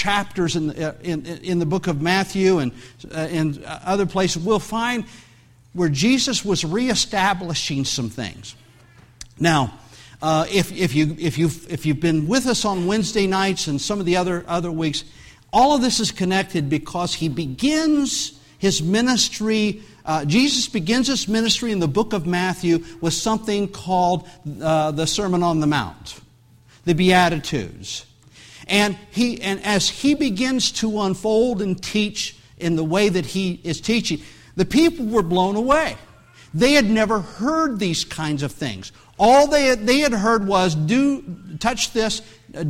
chapters in the book of Matthew and other places, we'll find where Jesus was reestablishing some things. Now, if you've been with us on Wednesday nights and some of the other weeks, all of this is connected because he begins his ministry. Jesus begins his ministry in the book of Matthew with something called the Sermon on the Mount, the Beatitudes, and as he begins to unfold and teach in the way that he is teaching, the people were blown away. They had never heard these kinds of things. All they had heard was, do touch this,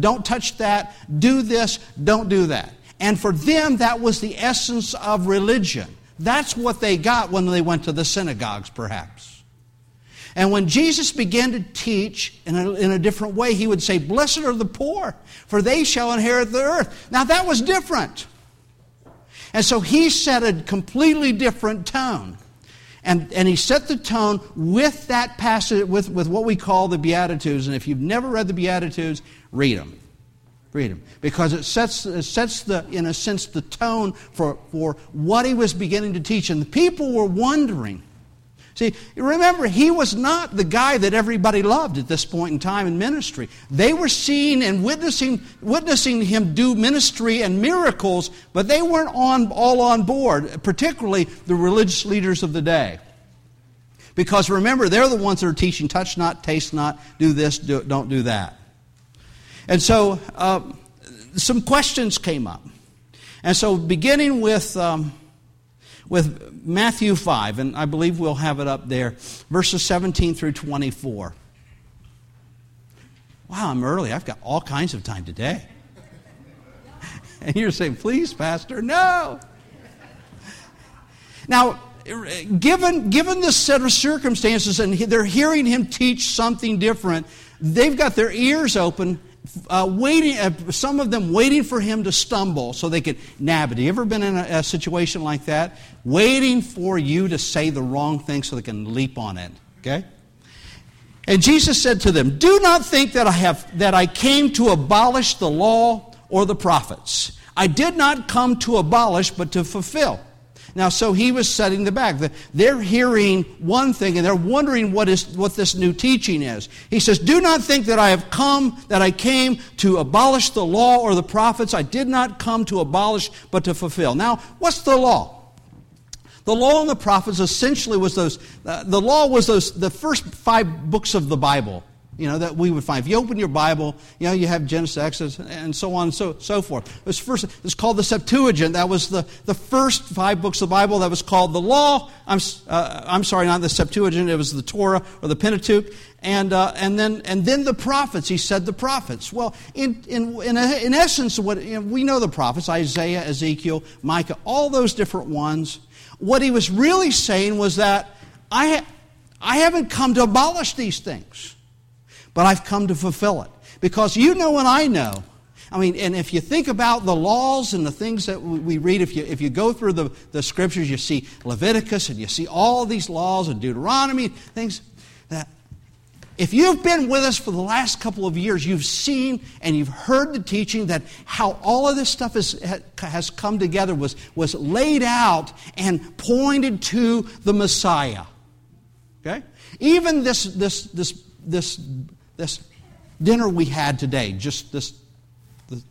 don't touch that, do this, don't do that. And for them, that was the essence of religion. That's what they got when they went to the synagogues, perhaps. And when Jesus began to teach in a different way, he would say, "Blessed are the poor, for they shall inherit the earth." Now, that was different. And so he set a completely different tone. And he set the tone with that passage, with what we call the Beatitudes. And if you've never read the Beatitudes, read them. Read them. Because it sets in a sense, the tone for what he was beginning to teach. And the people were wondering. See, remember, he was not the guy that everybody loved at this point in time in ministry. They were seeing and witnessing him do ministry and miracles, but they weren't all on board, particularly the religious leaders of the day. Because remember, they're the ones that are teaching, touch not, taste not, do this, don't do that. And so some questions came up. And so beginning with Matthew 5, and I believe we'll have it up there, verses 17 through 24. Wow, I'm early. I've got all kinds of time today. And you're saying, please, Pastor, no. Now, given the set of circumstances, and they're hearing him teach something different, they've got their ears open, some of them waiting for him to stumble so they could nab it. Have you ever been in a situation like that? Waiting for you to say the wrong thing so they can leap on it. Okay? And Jesus said to them, "Do not think that I came to abolish the law or the prophets. I did not come to abolish, but to fulfill." Now, so he was setting the back. They're hearing one thing, and they're wondering what this new teaching is. He says, "Do not think that I came to abolish the law or the prophets. I did not come to abolish, but to fulfill." Now, what's the law? The law and the prophets essentially was the first 5 books of the Bible. You know, that we would find. If you open your Bible, you know, you have Genesis, Exodus, and so on and so forth. It's called the Septuagint. That was the first 5 books of the Bible. That was called the Law. I'm sorry, not the Septuagint. It was the Torah or the Pentateuch. And then the prophets. He said the prophets. Well, in essence, we know the prophets, Isaiah, Ezekiel, Micah, all those different ones. What he was really saying was that I haven't come to abolish these things, but I've come to fulfill it. Because you know and I know. I mean, and if you think about the laws and the things that we read, if you go through the scriptures, you see Leviticus and you see all these laws and Deuteronomy, things that if you've been with us for the last couple of years, you've seen and you've heard the teaching that how all of this stuff has come together was laid out and pointed to the Messiah. Okay? Even this dinner we had today, just this,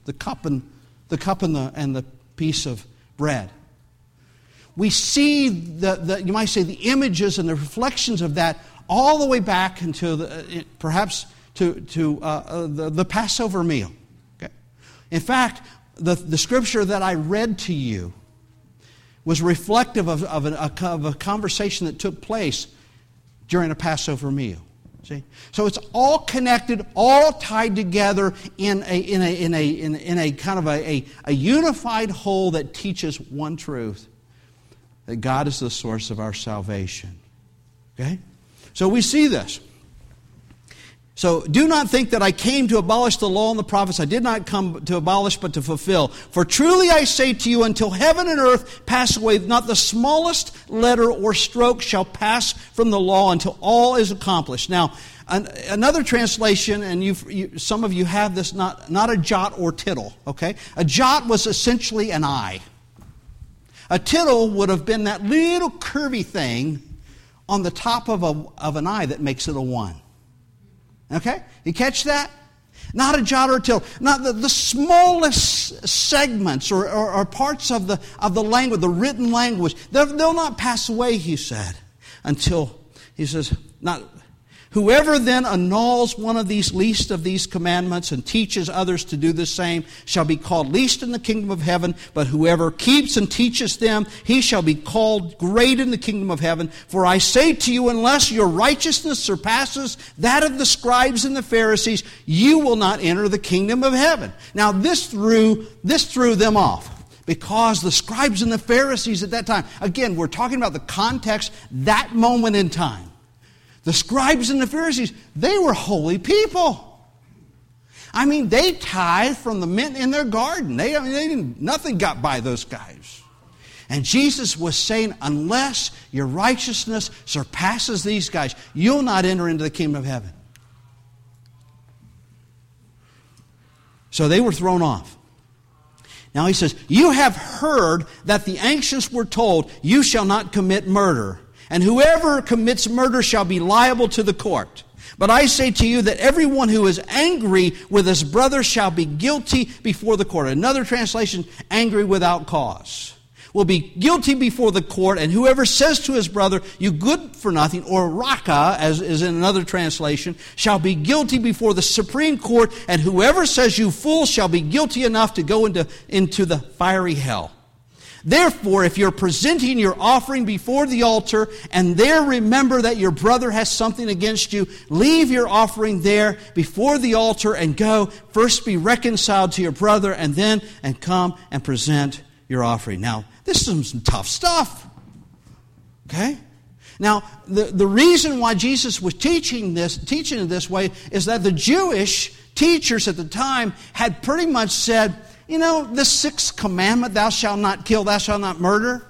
the cup and the piece of bread. We see you might say, the images and the reflections of that all the way back into perhaps to the Passover meal. Okay? In fact, the scripture that I read to you was reflective of a conversation that took place during a Passover meal. See? So it's all connected, all tied together in a kind of a unified whole that teaches one truth, that God is the source of our salvation. Okay? So we see this. So do not think that I came to abolish the law and the prophets. I did not come to abolish, but to fulfill. For truly I say to you, until heaven and earth pass away, not the smallest letter or stroke shall pass from the law until all is accomplished. Now, another translation, and some of you have this, not a jot or tittle, okay? A jot was essentially an I. A tittle would have been that little curvy thing on the top of an I that makes it a one. Okay? You catch that? Not a jot or a tittle. Not the smallest segments or parts of the language, the written language. They'll not pass away, he said, until, he says, whoever then annuls one of these least of these commandments and teaches others to do the same shall be called least in the kingdom of heaven, but whoever keeps and teaches them, he shall be called great in the kingdom of heaven. For I say to you, unless your righteousness surpasses that of the scribes and the Pharisees, you will not enter the kingdom of heaven. Now this threw them off, because the scribes and the Pharisees at that time, again, we're talking about the context, that moment in time. The scribes and the Pharisees, they were holy people. I mean, they tithed from the mint in their garden. Nothing got by those guys. And Jesus was saying, unless your righteousness surpasses these guys, you'll not enter into the kingdom of heaven. So they were thrown off. Now he says, you have heard that the ancients were told, you shall not commit murder. And whoever commits murder shall be liable to the court. But I say to you that everyone who is angry with his brother shall be guilty before the court. Another translation, angry without cause, will be guilty before the court. And whoever says to his brother, you good for nothing, or raka, as is in another translation, shall be guilty before the Supreme Court. And whoever says you fool shall be guilty enough to go into the fiery hell. Therefore, if you're presenting your offering before the altar and there remember that your brother has something against you, leave your offering there before the altar and go. First be reconciled to your brother and then come and present your offering. Now, this is some tough stuff. Okay? Now, the reason why Jesus was teaching in this way is that the Jewish teachers at the time had pretty much said, you know, the sixth commandment, thou shalt not kill, thou shalt not murder,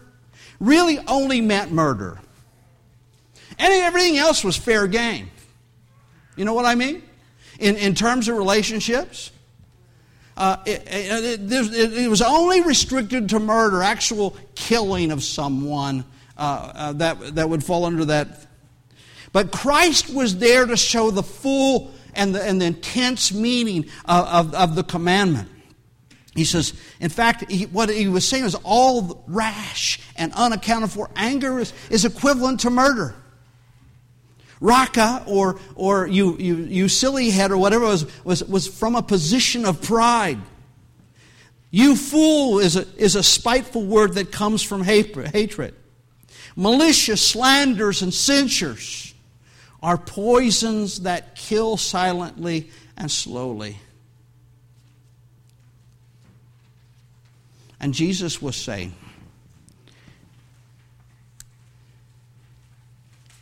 really only meant murder. And everything else was fair game. You know what I mean? In terms of relationships, it was only restricted to murder, actual killing of someone that would fall under that. But Christ was there to show the full and the intense meaning of the commandment. He says, in fact, what he was saying is all rash and unaccounted for anger is equivalent to murder. Raka, or you silly head, or whatever it was from a position of pride. You fool is a spiteful word that comes from hatred. Malicious slanders and censures are poisons that kill silently and slowly. And Jesus was saying,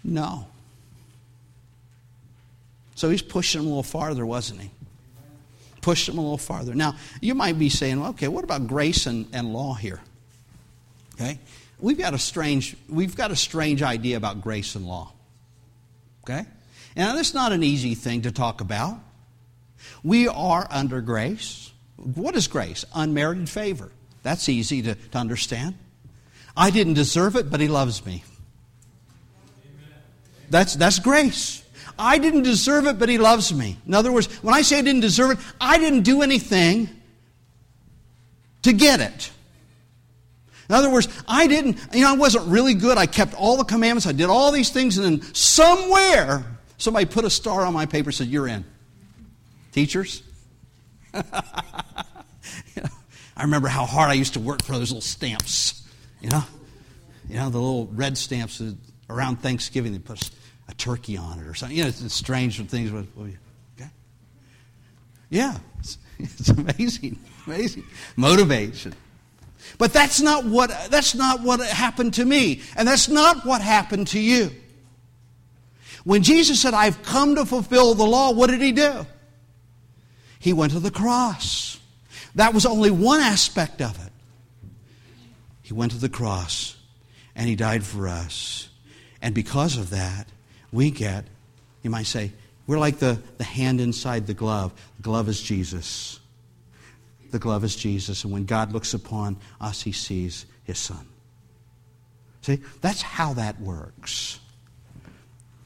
no. So he's pushing them a little farther, wasn't he? Pushed them a little farther. Now, you might be saying, well, okay, what about grace and law here? Okay? We've got a strange idea about grace and law. Okay? Now, that's not an easy thing to talk about. We are under grace. What is grace? Unmerited favor. That's easy to understand. I didn't deserve it, but he loves me. That's grace. I didn't deserve it, but he loves me. In other words, when I say I didn't deserve it, I didn't do anything to get it. In other words, I wasn't really good. I kept all the commandments. I did all these things. And then somewhere, somebody put a star on my paper and said, you're in. Teachers? You know, I remember how hard I used to work for those little stamps, you know the little red stamps that around Thanksgiving they put a turkey on it or something. You know, it's strange when things. Okay, yeah, it's amazing motivation. But that's not what happened to me, and that's not what happened to you. When Jesus said, I've come to fulfill the law, what did he do? He went to the cross. That was only one aspect of it. He went to the cross and he died for us. And because of that, we get, you might say, we're like the hand inside the glove. The glove is Jesus. The glove is Jesus. And when God looks upon us, he sees his Son. See, that's how that works.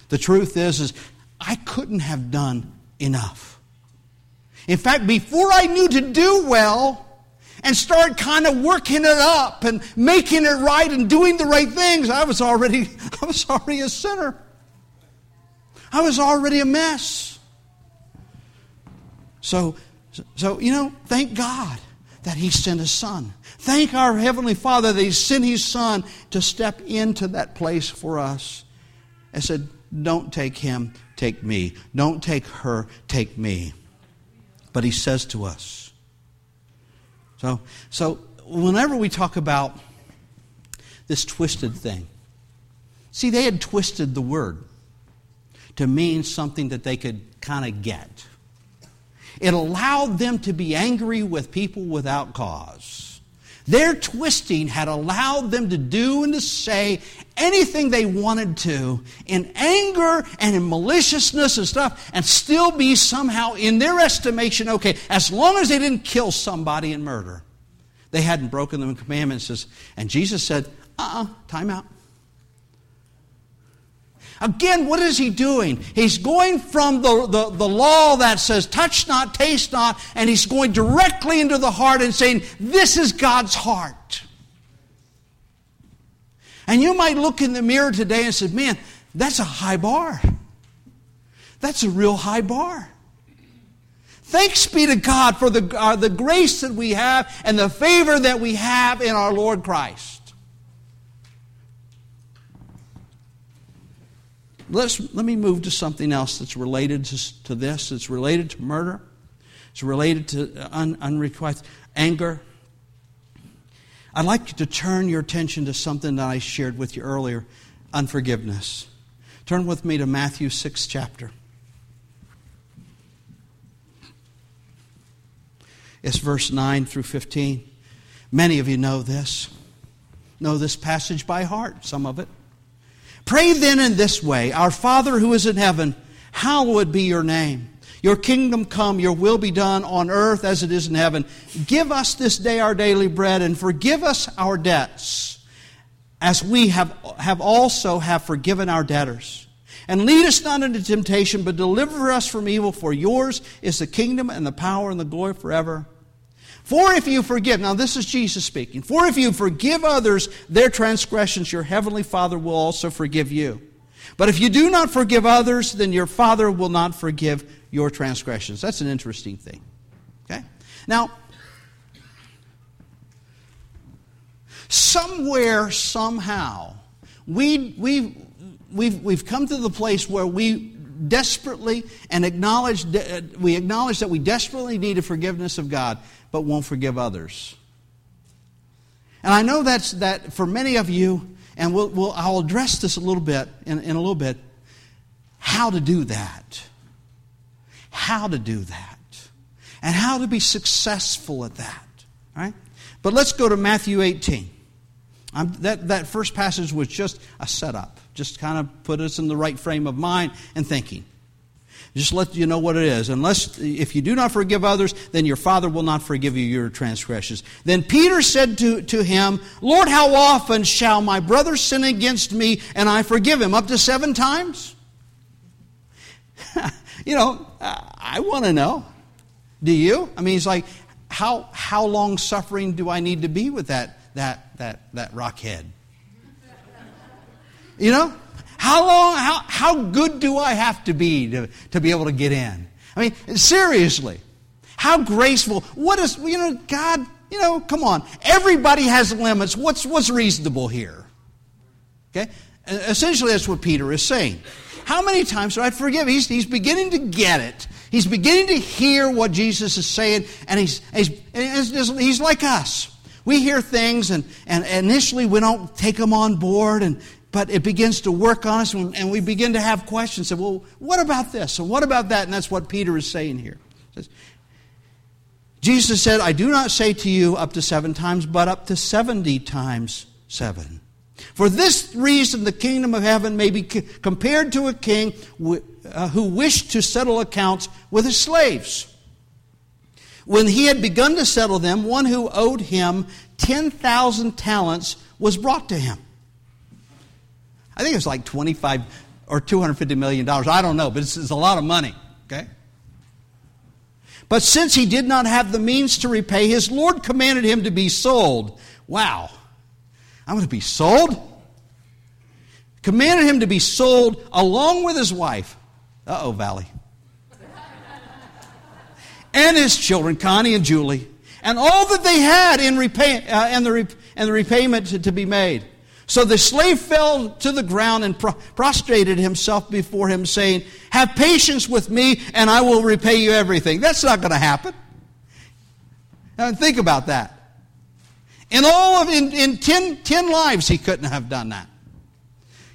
The truth is I couldn't have done enough. In fact, before I knew to do well and started kind of working it up and making it right and doing the right things, I was already a sinner. I was already a mess. So, you know, thank God that he sent his Son. Thank our Heavenly Father that he sent his Son to step into that place for us and said, don't take him, take me. Don't take her, take me. But he says to us. So whenever we talk about this twisted thing, see, they had twisted the word to mean something that they could kind of get. It allowed them to be angry with people without cause. Their twisting had allowed them to do and to say anything they wanted to in anger and in maliciousness and stuff, and still be somehow, in their estimation, okay, as long as they didn't kill somebody in murder. They hadn't broken the commandments. And Jesus said, time out. Again, what is he doing? He's going from the law that says, touch not, taste not, and he's going directly into the heart and saying, this is God's heart. And you might look in the mirror today and say, man, that's a high bar. That's a real high bar. Thanks be to God for the grace that we have and the favor that we have in our Lord Christ. Let me move to something else that's related to this. It's related to murder. It's related to unrequited anger. I'd like to turn your attention to something that I shared with you earlier, unforgiveness. Turn with me to Matthew 6th chapter. It's verse 9 through 15. Many of you know this passage by heart, some of it. Pray then in this way, Our Father who is in heaven, hallowed be your name. Your kingdom come, your will be done on earth as it is in heaven. Give us this day our daily bread, and forgive us our debts, as we have also forgiven our debtors. And lead us not into temptation, but deliver us from evil, for yours is the kingdom and the power and the glory forever. For if you forgive, now this is Jesus speaking, for if you forgive others their transgressions, your heavenly Father will also forgive you. But if you do not forgive others, then your Father will not forgive your transgressions. That's an interesting thing. Okay? Now, somewhere, somehow, we've come to the place where we acknowledge that we desperately need the forgiveness of God, but won't forgive others. And I know that's that for many of you, and I'll address this a little bit in a little bit, how to do that, and how to be successful at that. All right? But let's go to Matthew 18. That first passage was just a setup, just kind of put us in the right frame of mind and thinking. Just let you know what it is. If you do not forgive others, then your Father will not forgive you your transgressions. Then Peter said to him, Lord, how often shall my brother sin against me and I forgive him? Up to 7 times? You know, I want to know. Do you? I mean, it's like, how long suffering do I need to be with that rockhead? You know? How long, how good do I have to be to be able to get in? I mean, seriously, how graceful. What is, you know, God, you know, come on. Everybody has limits. What's reasonable here? Okay? Essentially, that's what Peter is saying. How many times do I forgive? He's beginning to get it. He's beginning to hear what Jesus is saying, and he's like us. We hear things, and initially we don't take them on board, and But it begins to work on us, and we begin to have questions. Well, what about this? And what about that? And that's what Peter is saying here. He says, Jesus said, I do not say to you up to 7 times, but up to 70 times 7. For this reason, the kingdom of heaven may be compared to a king who wished to settle accounts with his slaves. When he had begun to settle them, one who owed him 10,000 talents was brought to him. I think it's like $25 or $250 million. I don't know, but it's a lot of money. Okay? But since he did not have the means to repay, his Lord commanded him to be sold. Wow. I'm going to be sold? Commanded him to be sold along with his wife. Uh-oh, Valley. And his children, Connie and Julie. And all that they had in the repayment to be made. So the slave fell to the ground and prostrated himself before him, saying, have patience with me, and I will repay you everything. That's not going to happen. Now, think about that. In all of, in ten lives, he couldn't have done that.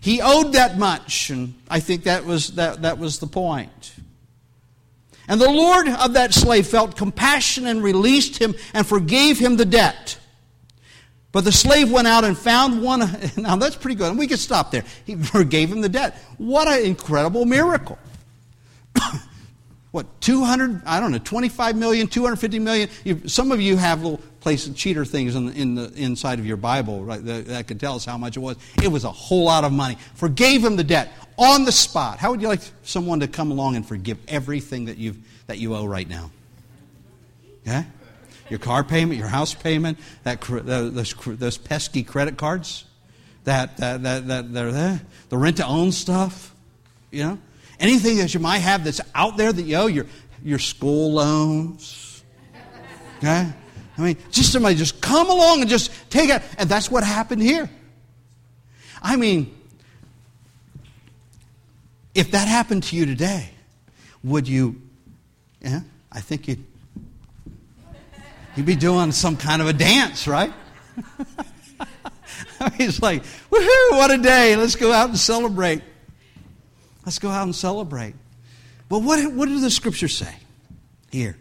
He owed that much, and I think that was the point. And the Lord of that slave felt compassion and released him and forgave him the debt. But the slave went out and found one. Now that's pretty good. And we could stop there. He forgave him the debt. What an incredible miracle. What, 200, I don't know, 25 million, 250 million. Some of you have little place of cheater things in the inside of your Bible, right? That could tell us how much it was. It was a whole lot of money. Forgave him the debt on the spot. How would you like someone to come along and forgive everything that you owe right now? Yeah? Your car payment, your house payment, those pesky credit cards, the rent-to-own stuff, you know? Anything that you might have that's out there that you owe, your school loans. Okay? I mean, just somebody just come along and just take it. And that's what happened here. I mean, if that happened to you today, would you, yeah, I think you'd be doing some kind of a dance, right? I mean, it's like, woohoo, what a day. Let's go out and celebrate. Let's go out and celebrate. But what do the scriptures say here?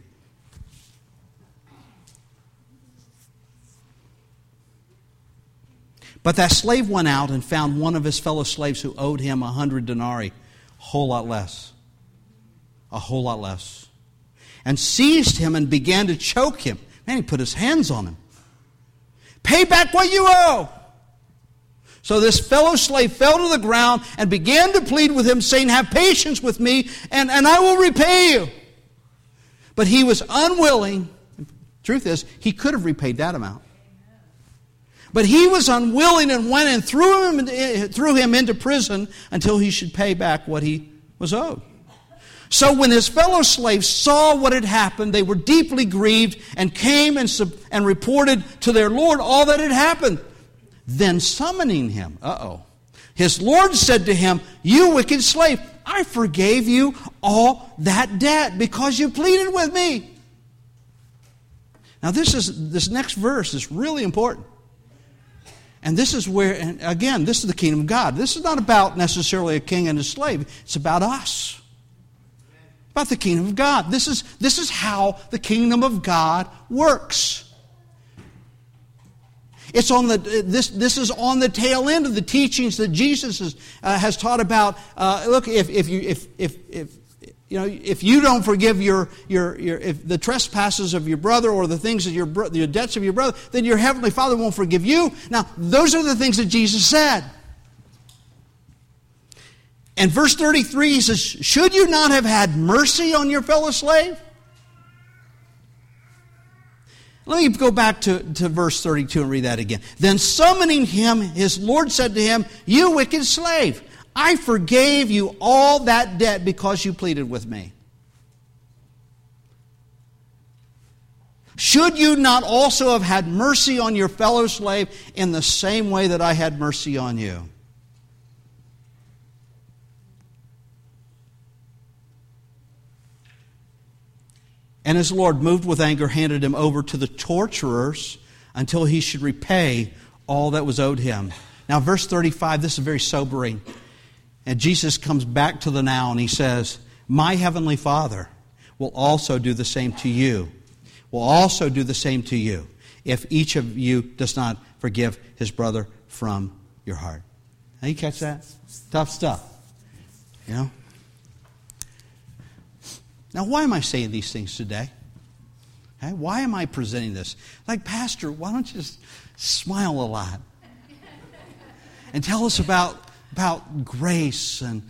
But that slave went out and found one of his fellow slaves who owed him 100 denarii, a whole lot less, and seized him and began to choke him. Man, he put his hands on him. Pay back what you owe. So this fellow slave fell to the ground and began to plead with him, saying, have patience with me, and I will repay you. But he was unwilling. Truth is, he could have repaid that amount. But he was unwilling and went and threw him into prison until he should pay back what he was owed. So when his fellow slaves saw what had happened, they were deeply grieved and came and reported to their Lord all that had happened. Then summoning him, his Lord said to him, you wicked slave, I forgave you all that debt because you pleaded with me. Now this next verse is really important. And this is where, and again, this is the kingdom of God. This is not about necessarily a king and a slave. It's about us. About the kingdom of God. This is how the kingdom of God works. It's on the this is on the tail end of the teachings that Jesus has taught about. Look, if you don't forgive your the trespasses of your brother or the things that your debts of your brother, then your heavenly Father won't forgive you. Now, those are the things that Jesus said. And verse 33, he says, should you not have had mercy on your fellow slave? Let me go back to verse 32 and read that again. Then summoning him, his Lord said to him, you wicked slave, I forgave you all that debt because you pleaded with me. Should you not also have had mercy on your fellow slave in the same way that I had mercy on you? And his Lord, moved with anger, handed him over to the torturers until he should repay all that was owed him. Now, verse 35, this is very sobering. And Jesus comes back to the now and he says, my heavenly Father will also do the same to you. Will also do the same to you if each of you does not forgive his brother from your heart. Now, you catch that? Tough stuff. You know? Now, why am I saying these things today? Okay? Why am I presenting this? Like, Pastor, why don't you just smile a lot? And tell us about grace and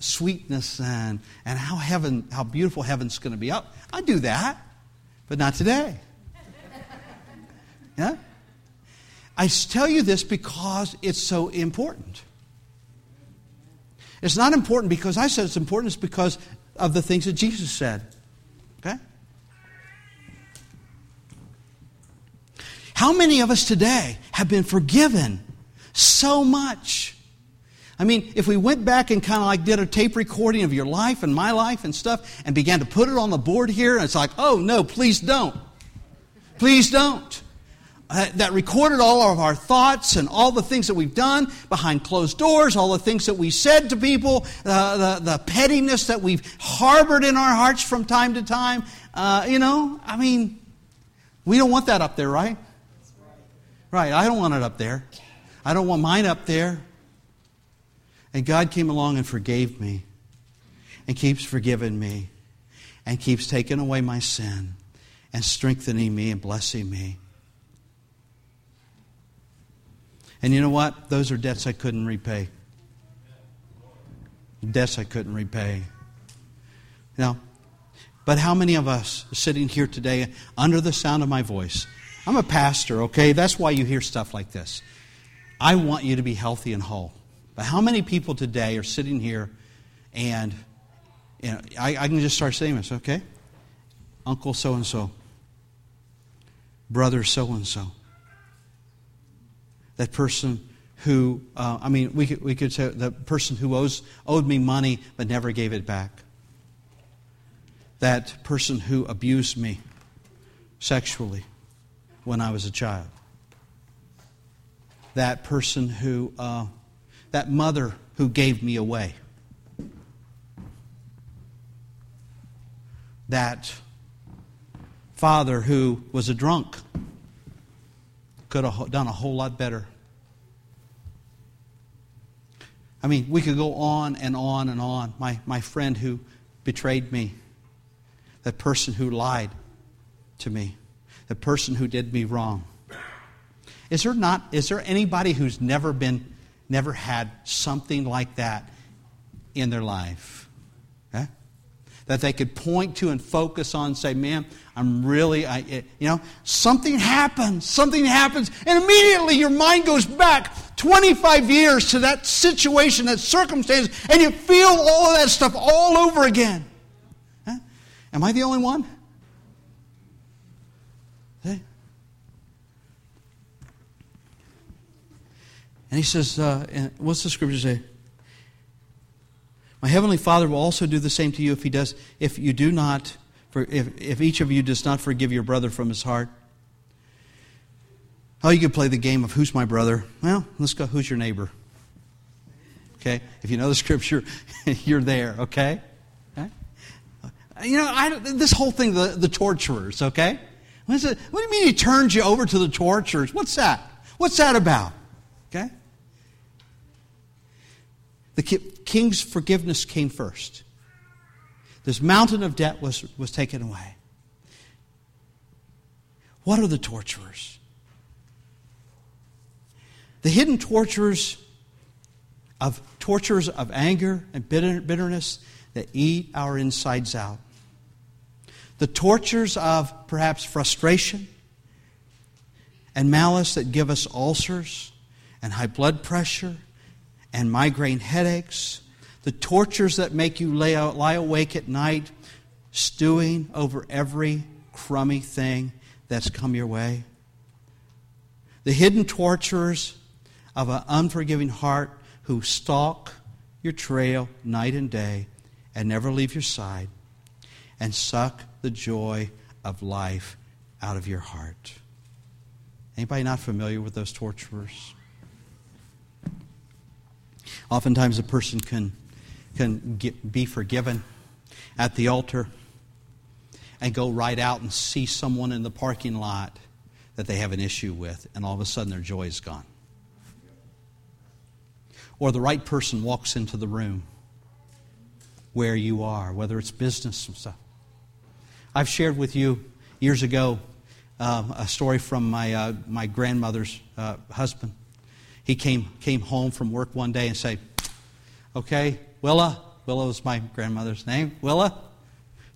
sweetness and how beautiful heaven's going to be. I do that, but not today. Yeah? I tell you this because it's so important. It's not important because I said it's important. It's because of the things that Jesus said. Okay? How many of us today have been forgiven so much? I mean, if we went back and kind of like did a tape recording of your life and my life and stuff and began to put it on the board here, and it's like, oh no, please don't. Please don't. That recorded all of our thoughts and all the things that we've done behind closed doors, all the things that we said to people, the pettiness that we've harbored in our hearts from time to time. We don't want that up there, right? Right, I don't want it up there. I don't want mine up there. And God came along and forgave me and keeps forgiving me and keeps taking away my sin and strengthening me and blessing me. And you know what? Those are debts I couldn't repay. Debts I couldn't repay. Now, but how many of us are sitting here today under the sound of my voice? I'm a pastor, okay? That's why you hear stuff like this. I want you to be healthy and whole. But how many people today are sitting here and I can just start saying this, okay? Uncle so-and-so. Brother so-and-so. That person who, we could say the person who owed me money but never gave it back. That person who abused me sexually when I was a child. That person who, that mother who gave me away. That father who was a drunk. Could have done a whole lot better. I mean, we could go on and on and on. My friend who betrayed me, that person who lied to me, the person who did me wrong. Is there anybody who's never had something like that in their life? Huh? That they could point to and focus on and say, man, something happens. And immediately your mind goes back 25 years to that situation, that circumstance, and you feel all of that stuff all over again. Huh? Am I the only one? Hey. And he says, what's the scripture say? My heavenly Father will also do the same to you if each of you does not forgive your brother from his heart. Oh, you could play the game of who's my brother? Well, let's go, who's your neighbor? Okay? If you know the scripture, you're there, okay? Okay? You know, this whole thing, the torturers, okay? What do you mean he turns you over to the torturers? What's that? What's that about? Okay? The king's forgiveness came first. This mountain of debt was taken away. What are the torturers? The hidden torturers of anger and bitterness that eat our insides out. The tortures of perhaps frustration and malice that give us ulcers and high blood pressure and migraine headaches, the tortures that make you lie awake at night, stewing over every crummy thing that's come your way. The hidden torturers of an unforgiving heart who stalk your trail night and day and never leave your side and suck the joy of life out of your heart. Anybody not familiar with those torturers? Oftentimes a person can be forgiven at the altar and go right out and see someone in the parking lot that they have an issue with, and all of a sudden their joy is gone. Or the right person walks into the room where you are, whether it's business and stuff. I've shared with you years ago a story from my grandmother's husband. He came home from work one day and said, "Okay, Willa was my grandmother's name. Willa,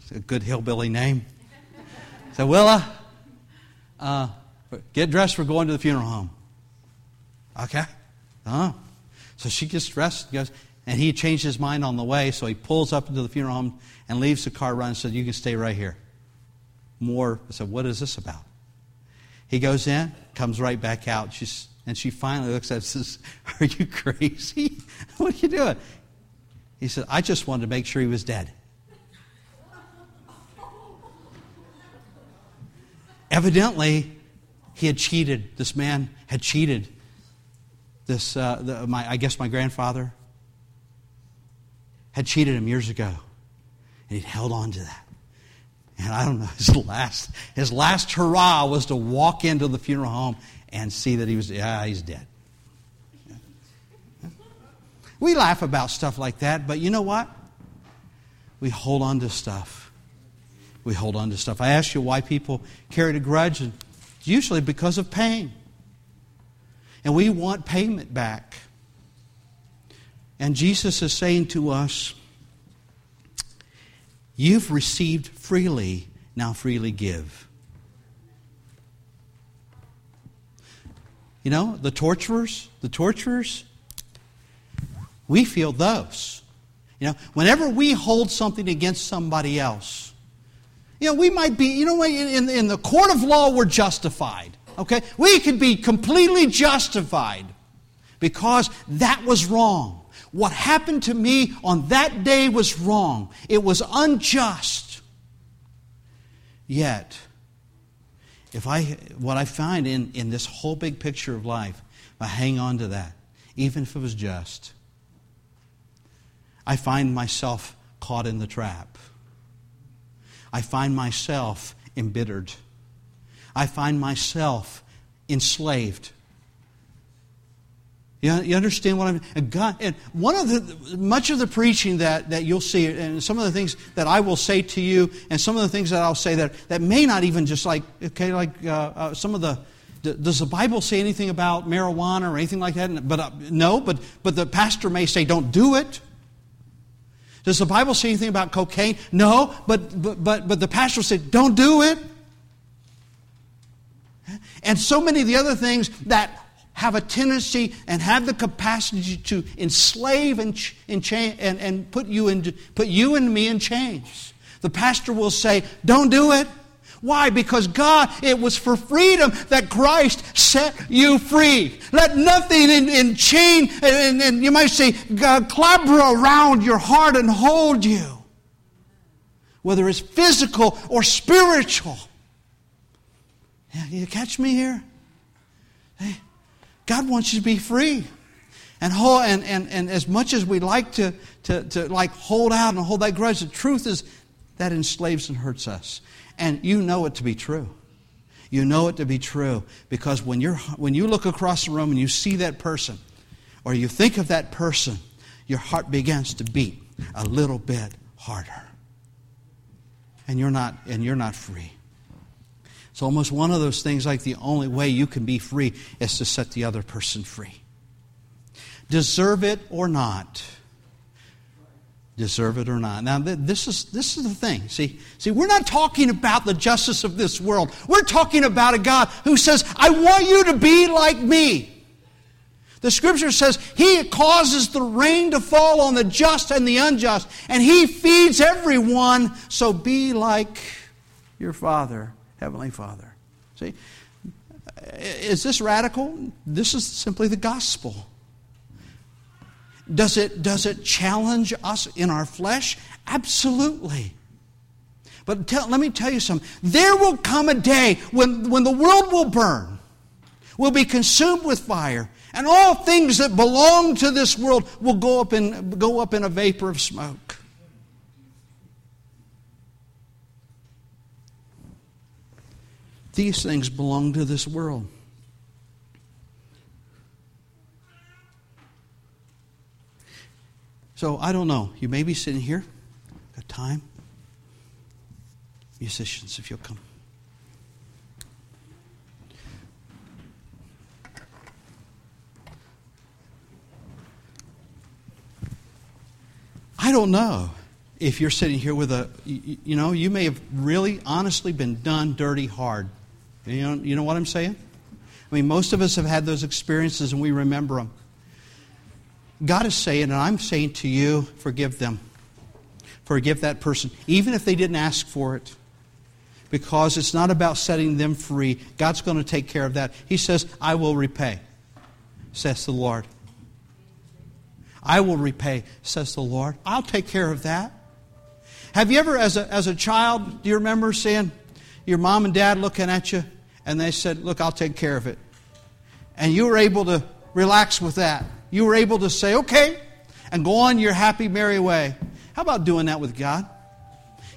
it's a good hillbilly name. So Willa, get dressed. We're going to the funeral home." Okay. So she gets dressed and goes. And he changed his mind on the way, so he pulls up into the funeral home and leaves the car running and says, "You can stay right here." I said, "What is this about?" He goes in, comes right back out. She finally looks at him and says, "Are you crazy? What are you doing?" He said, "I just wanted to make sure he was dead." Evidently, he had cheated. This man had cheated. My grandfather had cheated him years ago, and he'd held on to that. And I don't know, his last hurrah was to walk into the funeral home and see that he's dead. We laugh about stuff like that, but you know what? We hold on to stuff. I asked you why people carried a grudge, and it's usually because of pain. And we want payment back. And Jesus is saying to us, "You've received freely, now freely give." You know, the torturers, we feel those. You know, whenever we hold something against somebody else, you know, we might be, you know, in the court of law, we're justified. Okay? We could be completely justified because that was wrong. What happened to me on that day was wrong. It was unjust. Yet, what I find in this whole big picture of life, if I hang on to that, even if it was just, I find myself caught in the trap. I find myself embittered. I find myself enslaved. You understand what I mean? Much of the preaching that you'll see, and some of the things that I will say to you, and some of the things that I'll say that may not even just some of the, does the Bible say anything about marijuana or anything like that? But the pastor may say, "Don't do it." Does the Bible say anything about cocaine? No, but the pastor said, "Don't do it." And so many of the other things that have a tendency and have the capacity to enslave and put you and me in chains. The pastor will say, "Don't do it." Why? Because God, it was for freedom that Christ set you free. Let nothing you might say, clobber around your heart and hold you, whether it's physical or spiritual. You catch me here? Hey. God wants you to be free. And as much as we like to hold out and hold that grudge, the truth is that enslaves and hurts us. And you know it to be true. You know it to be true because when you look across the room and you see that person or you think of that person, your heart begins to beat a little bit harder. And you're not free. It's almost one of those things like the only way you can be free is to set the other person free. Deserve it or not. Now, this is the thing. See, we're not talking about the justice of this world. We're talking about a God who says, "I want you to be like me." The Scripture says He causes the rain to fall on the just and the unjust, and He feeds everyone, so be like your Father. Heavenly Father. See, is this radical? This is simply the gospel. Does it challenge us in our flesh? Absolutely. But let me tell you something. There will come a day when the world will burn, will be consumed with fire, And all things that belong to this world will go up in a vapor of smoke. These things belong to this world. So I don't know. You may be sitting here. Got time. Musicians, if you'll come. I don't know if you're sitting here with you may have really honestly been done dirty hard. You know what I'm saying? I mean, most of us have had those experiences and we remember them. God is saying, and I'm saying to you, forgive them. Forgive that person, even if they didn't ask for it. Because it's not about setting them free. God's going to take care of that. He says, I will repay, says the Lord. I will repay, says the Lord. I'll take care of that. Have you ever, as a child, do you remember seeing your mom and dad looking at you? And they said, look, I'll take care of it. And you were able to relax with that. You were able to say, okay, and go on your happy, merry way. How about doing that with God?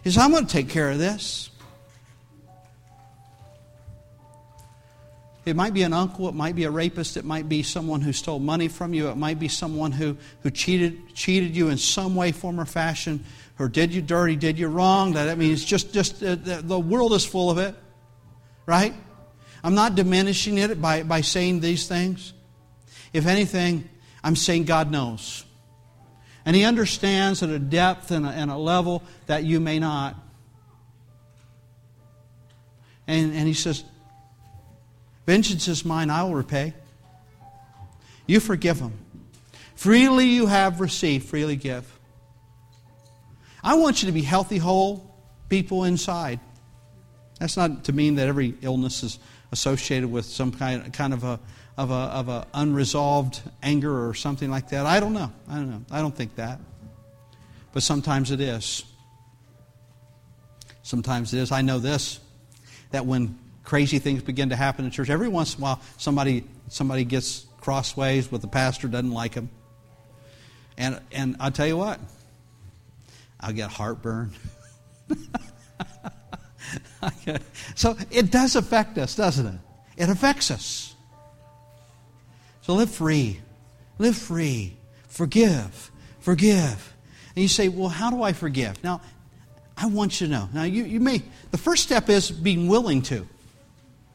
He says, I'm going to take care of this. It might be an uncle, it might be a rapist, it might be someone who stole money from you, it might be someone who cheated you in some way, form, or fashion, or did you dirty, did you wrong. That means the world is full of it, right? I'm not diminishing it by saying these things. If anything, I'm saying God knows. And He understands at a depth and a level that you may not. And He says, vengeance is mine, I will repay. You forgive them. Freely you have received, freely give. I want you to be healthy, whole people inside. That's not to mean that every illness is associated with some kind of unresolved anger or something like that. I don't know. I don't think that. But sometimes it is. Sometimes it is. I know this, that when crazy things begin to happen in church. Every once in a while, somebody gets crossways with the pastor, doesn't like him. And I'll tell you what, I'll get heartburn. So it does affect us, doesn't it? It affects us. So live free. Live free. Forgive. Forgive. And you say, well, how do I forgive? Now, I want you to know. Now, the first step is being willing to.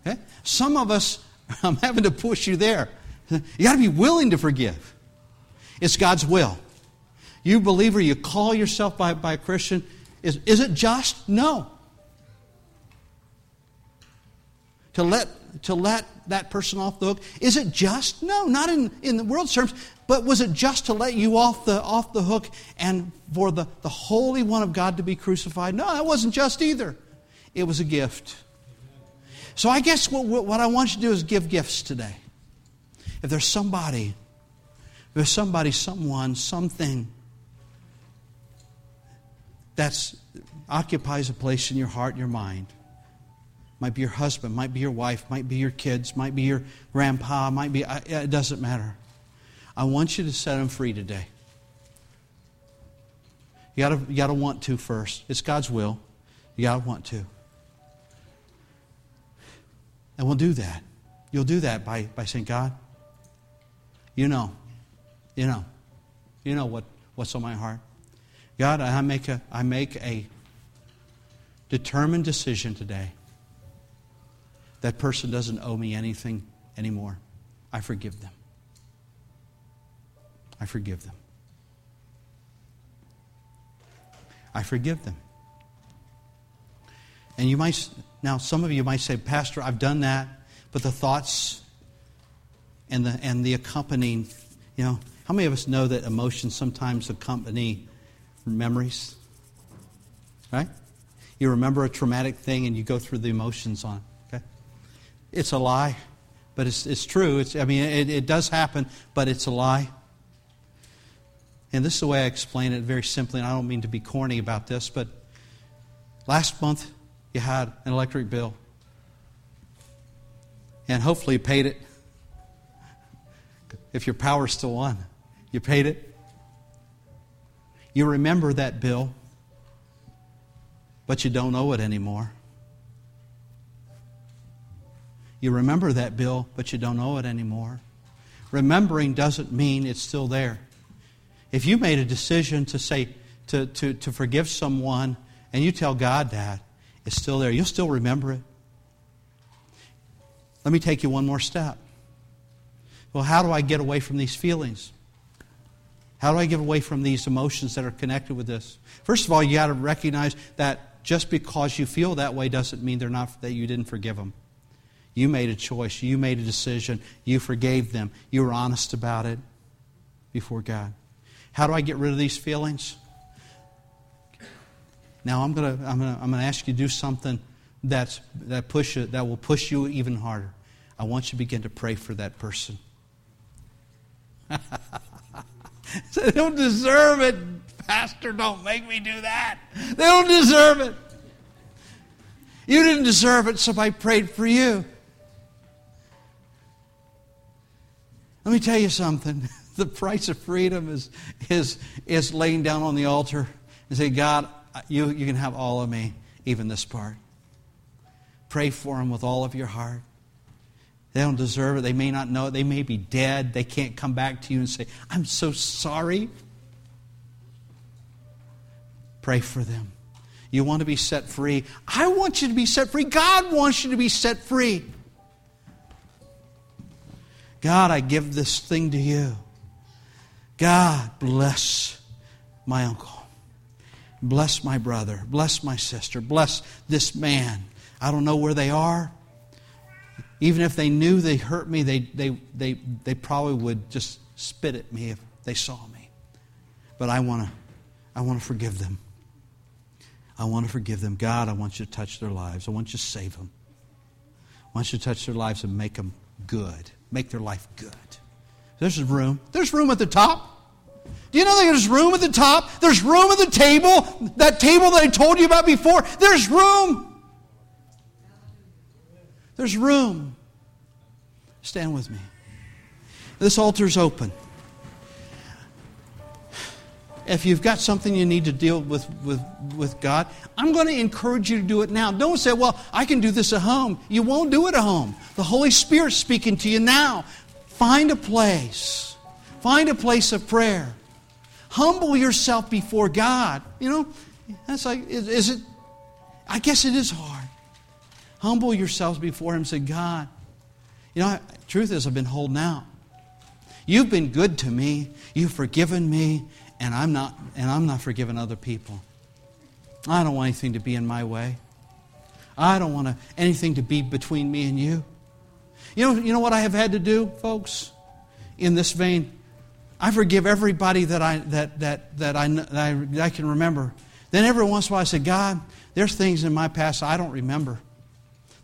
Okay? Some of us, I'm having to push you there. You got to be willing to forgive. It's God's will. You believer, you call yourself by a Christian. Is it just? No. To let that person off the hook. Is it just? No, not in the world's terms. But was it just to let you off the hook and for the Holy One of God to be crucified? No, that wasn't just either. It was a gift. So I guess what I want you to do is give gifts today. If there's someone, something that occupies a place in your heart and your mind. Might be your husband, might be your wife, might be your kids, might be your grandpa, might be, it doesn't matter. I want you to set them free today. You gotta want to first. It's God's will. You gotta want to. And we'll do that. You'll do that by saying, God, you know what's on my heart. God, I make a determined decision today. That person doesn't owe me anything anymore. I forgive them. I forgive them. I forgive them. And you might, now some of you might say, Pastor, I've done that, but the thoughts and the accompanying, how many of us know that emotions sometimes accompany memories? Right? You remember a traumatic thing and you go through the emotions on it. Okay? It's a lie, but it's true. It does happen, but it's a lie. And this is the way I explain it very simply, and I don't mean to be corny about this, but last month, you had an electric bill. And hopefully you paid it. if your power's still on. You paid it. You remember that bill, but you don't owe it anymore. You remember that bill, but you don't owe it anymore. Remembering doesn't mean it's still there. If you made a decision to say, to forgive someone, and you tell God that, it's still there. You'll still remember it. Let me take you one more step. Well, how do I get away from these feelings? How do I get away from these emotions that are connected with this? First of all, you got to recognize that just because you feel that way doesn't mean they're not that you didn't forgive them. You made a choice. You made a decision. You forgave them. You were honest about it before God. How do I get rid of these feelings? Now I'm gonna ask you to do something that will push you even harder. I want you to begin to pray for that person. They don't deserve it, Pastor. Don't make me do that. They don't deserve it. You didn't deserve it. Somebody prayed for you. Let me tell you something. The price of freedom is laying down on the altar and say, God, you can have all of me, even this part. Pray for them with all of your heart. They don't deserve it. They may not know it. They may be dead. They can't come back to you and say, I'm so sorry. Pray for them. You want to be set free. I want you to be set free. God wants you to be set free. God, I give this thing to you. God, bless my uncle. Bless my brother. Bless my sister. Bless this man. I don't know where they are. Even if they knew they hurt me, they probably would just spit at me if they saw me. But I want to forgive them. I want to forgive them. God, I want you to touch their lives. I want you to save them. I want you to touch their lives and make them good. Make their life good. There's room. There's room at the top. Do you know there's room at the top? There's room at the table. That table that I told you about before. There's room. There's room. Stand with me. This altar's open. If you've got something you need to deal with God, I'm going to encourage you to do it now. Don't say, well, I can do this at home. You won't do it at home. The Holy Spirit's speaking to you now. Find a place. Find a place of prayer. Humble yourself before God. You know, that's like, is it? I guess it is hard. Humble yourselves before Him and say, God, you know, truth is I've been holding out. You've been good to me. You've forgiven me, and I'm not forgiving other people. I don't want anything to be in my way. I don't want anything to be between me and you. You know what I have had to do, folks? In this vein, I forgive everybody that I can remember. Then every once in a while I say, God, there's things in my past I don't remember.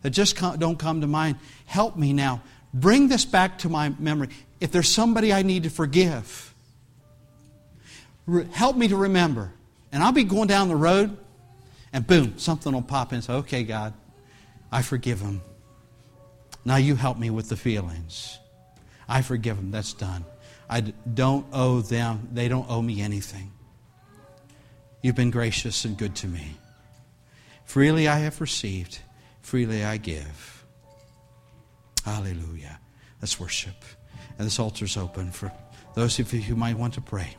That just don't come to mind. Help me now. Bring this back to my memory. If there's somebody I need to forgive, help me to remember. And I'll be going down the road, and boom, something will pop in and say, okay, God, I forgive him. Now you help me with the feelings. I forgive him. That's done. I don't owe them. They don't owe me anything. You've been gracious and good to me. Freely I have received. Freely I give. Hallelujah. Let's worship. And this altar's open for those of you who might want to pray.